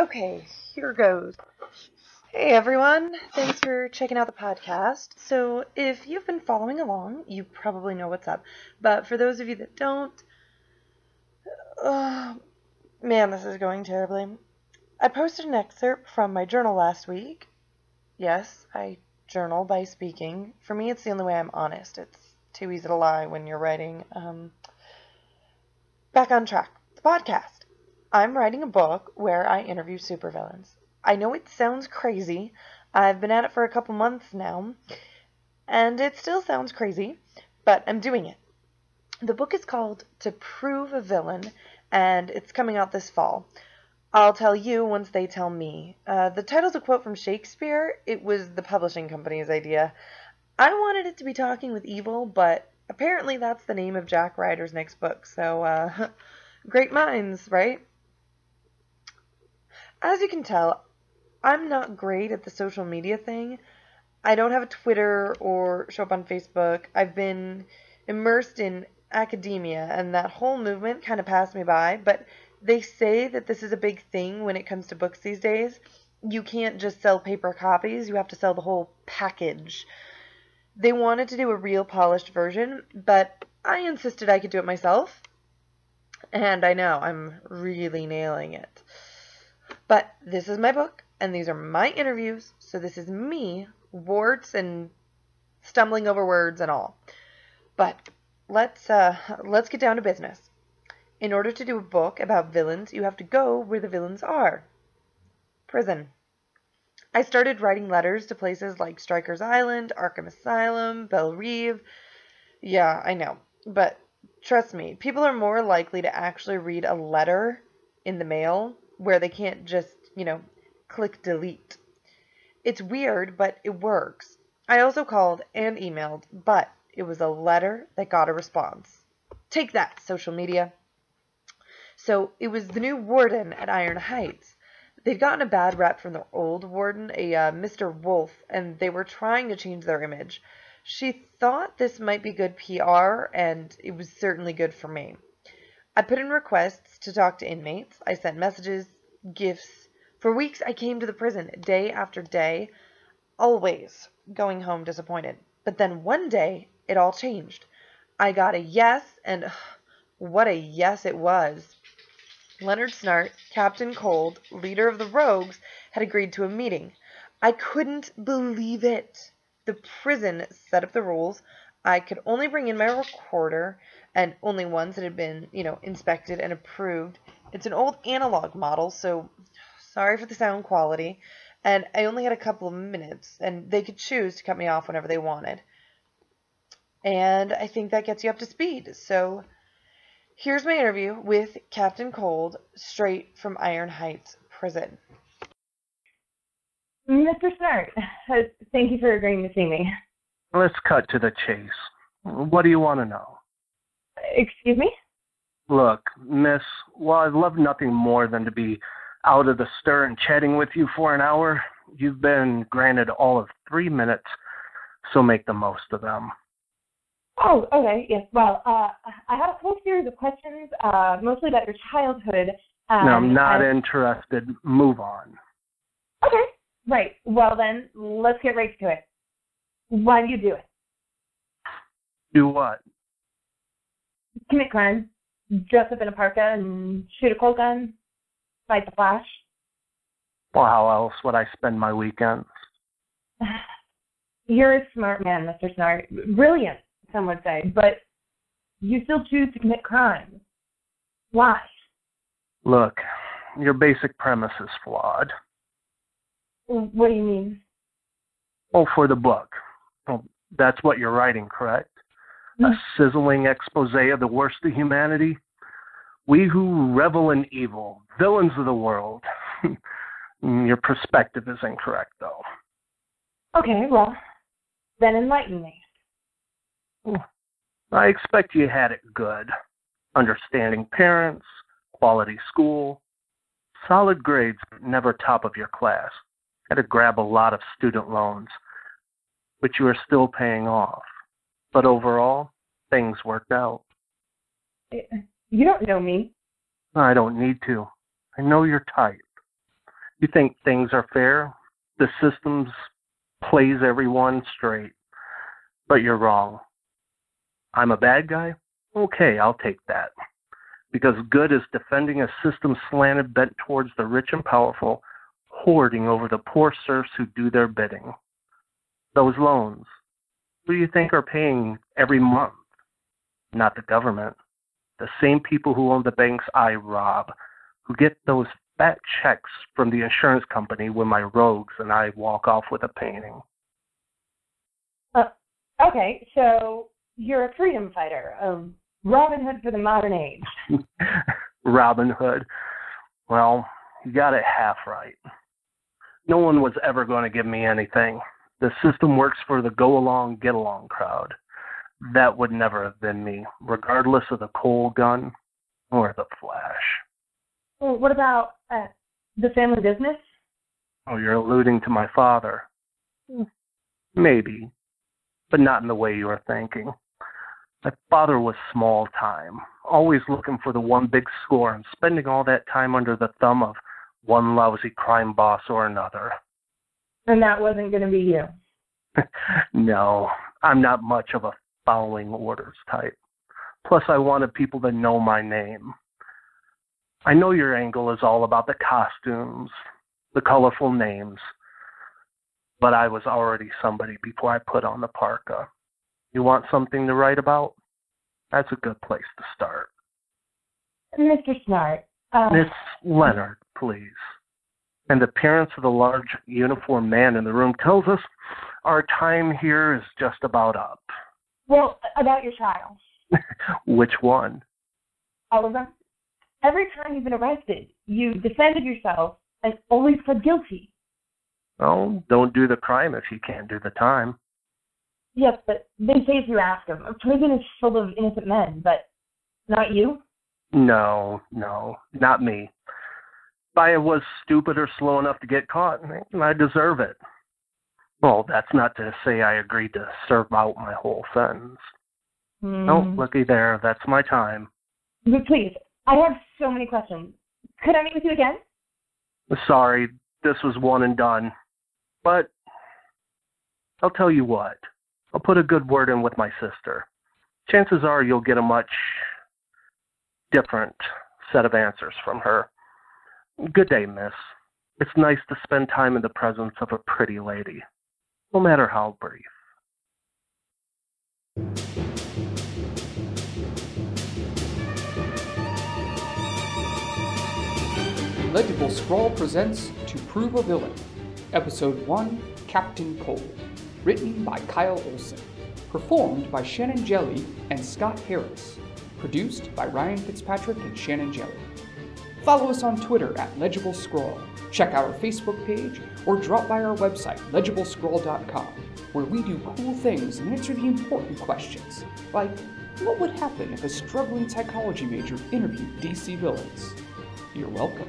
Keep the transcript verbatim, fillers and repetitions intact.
Okay, here goes. Hey everyone, thanks for checking out the podcast. So if you've been following along, you probably know what's up. But for those of you that don't, uh, man, this is going terribly. I posted an excerpt from my journal last week. Yes, I journal by speaking. For me, it's the only way I'm honest. It's too easy to lie when you're writing. Um, back on track, the podcast. I'm writing a book where I interview supervillains. I know it sounds crazy. I've been at it for a couple months now, and it still sounds crazy, but I'm doing it. The book is called To Prove a Villain, and it's coming out this fall. I'll tell you once they tell me. Uh, the title's a quote from Shakespeare. It was the publishing company's idea. I wanted it to be Talking with Evil, but apparently that's the name of Jack Ryder's next book, so uh, great minds, right? As you can tell, I'm not great at the social media thing. I don't have a Twitter or show up on Facebook. I've been immersed in academia, and that whole movement kind of passed me by, but they say that this is a big thing when it comes to books these days. You can't just sell paper copies. You have to sell the whole package. They wanted to do a real polished version, but I insisted I could do it myself, and I know I'm really nailing it. But this is my book, and these are my interviews, so this is me, warts and stumbling over words and all. But let's uh, let's get down to business. In order to do a book about villains, you have to go where the villains are. Prison. I started writing letters to places like Stryker's Island, Arkham Asylum, Belle Reve. Yeah, I know, but trust me, people are more likely to actually read a letter in the mail where they can't just, you know, click delete. It's weird, but it works. I also called and emailed, but it was a letter that got a response. Take that, social media. So it was the new warden at Iron Heights. They'd gotten a bad rep from their old warden, a uh, Mister Wolf, and they were trying to change their image. She thought this might be good P R, and it was certainly good for me. I put in requests to talk to inmates. I sent messages, gifts. For weeks, I came to the prison day after day, always going home disappointed. But then one day, it all changed. I got a yes, and ugh, what a yes it was. Leonard Snart, Captain Cold, leader of the Rogues, had agreed to a meeting. I couldn't believe it. The prison set up the rules. I could only bring in my recorder, and only ones that had been, you know, inspected and approved. It's an old analog model, so sorry for the sound quality, and I only had a couple of minutes, and they could choose to cut me off whenever they wanted. And I think that gets you up to speed, so here's my interview with Captain Cold, straight from Iron Heights Prison. Mister Snart, thank you for agreeing to see me. Let's cut to the chase. What do you want to know? Excuse me? Look, miss, while I'd love nothing more than to be out of the stir and chatting with you for an hour, you've been granted all of three minutes, so make the most of them. Oh, okay, yes. Well, uh, I had a whole series of questions, uh, mostly about your childhood. Um, no, I'm not I... interested. Move on. Okay, right. Well, then, let's get right to it. Why do you do it? Do what? Commit crime, dress up in a parka and shoot a cold gun, fight the Flash. Well, how else would I spend my weekends? You're a smart man, Mister Snart. Brilliant, some would say, but you still choose to commit crime. Why? Look, your basic premise is flawed. What do you mean? Oh, for the book. Oh, that's what you're writing, correct? A sizzling expose of the worst of humanity. We who revel in evil, villains of the world. Your perspective is incorrect, though. Okay, well, then enlighten me. I expect you had it good. Understanding parents, quality school, solid grades, but never top of your class. Had to grab a lot of student loans, which you are still paying off. But overall, things worked out. You don't know me. I don't need to. I know your type. you think things are fair, the system plays everyone straight, but you're wrong. I'm a bad guy? Okay, I'll take that. Because good is defending a system slanted bent towards the rich and powerful, hoarding over the poor serfs who do their bidding. Those loans, who do you think are paying every month? Not the government. The same people who own the banks I rob, who get those fat checks from the insurance company when my rogues and I walk off with a painting. Uh, okay, so you're a freedom fighter. Um, Robin Hood for the modern age. Robin Hood. Well, you got it half right. No one was ever going to give me anything. The system works for the go-along, get-along crowd. That would never have been me, regardless of the coal gun or the Flash. Well, what about uh, the family business? Oh, you're alluding to my father. Maybe, but not in the way you are thinking. My father was small time, always looking for the one big score and spending all that time under the thumb of one lousy crime boss or another. And that wasn't going to be you. No, I'm not much of a following orders type. Plus, I wanted people to know my name. I know your angle is all about the costumes, the colorful names, but I was already somebody before I put on the parka. You want something to write about? That's a good place to start. Mister Snart. Uh... Miss Leonard, please. And the appearance of the large uniformed man in the room tells us our time here is just about up. Well, about your child. Which one? All of them. Every time you've been arrested, you defended yourself and always pled guilty. Well, don't do the crime if you can't do the time. Yes, but they say if you ask them. A prison is full of innocent men, but not you? No, no, not me. If I was stupid or slow enough to get caught, I deserve it. Well, that's not to say I agreed to serve out my whole sentence. Mm. Oh, looky there. That's my time. But please, I have so many questions. Could I meet with you again? Sorry, this was one and done. But I'll tell you what. I'll put a good word in with my sister. Chances are you'll get a much different set of answers from her. Good day, miss. It's nice to spend time in the presence of a pretty lady, no matter how brief. Legible Scrawl presents To Prove a Villain, Episode one, Captain Cold. Written by Kyle Olson. Performed by Shannon Jelly and Scott Harris. Produced by Ryan Fitzpatrick and Shannon Jelly. Follow us on Twitter at Legible Scrawl, check out our Facebook page, or drop by our website, legible scrawl dot com, where we do cool things and answer the important questions, like what would happen if a struggling psychology major interviewed D C villains? You're welcome.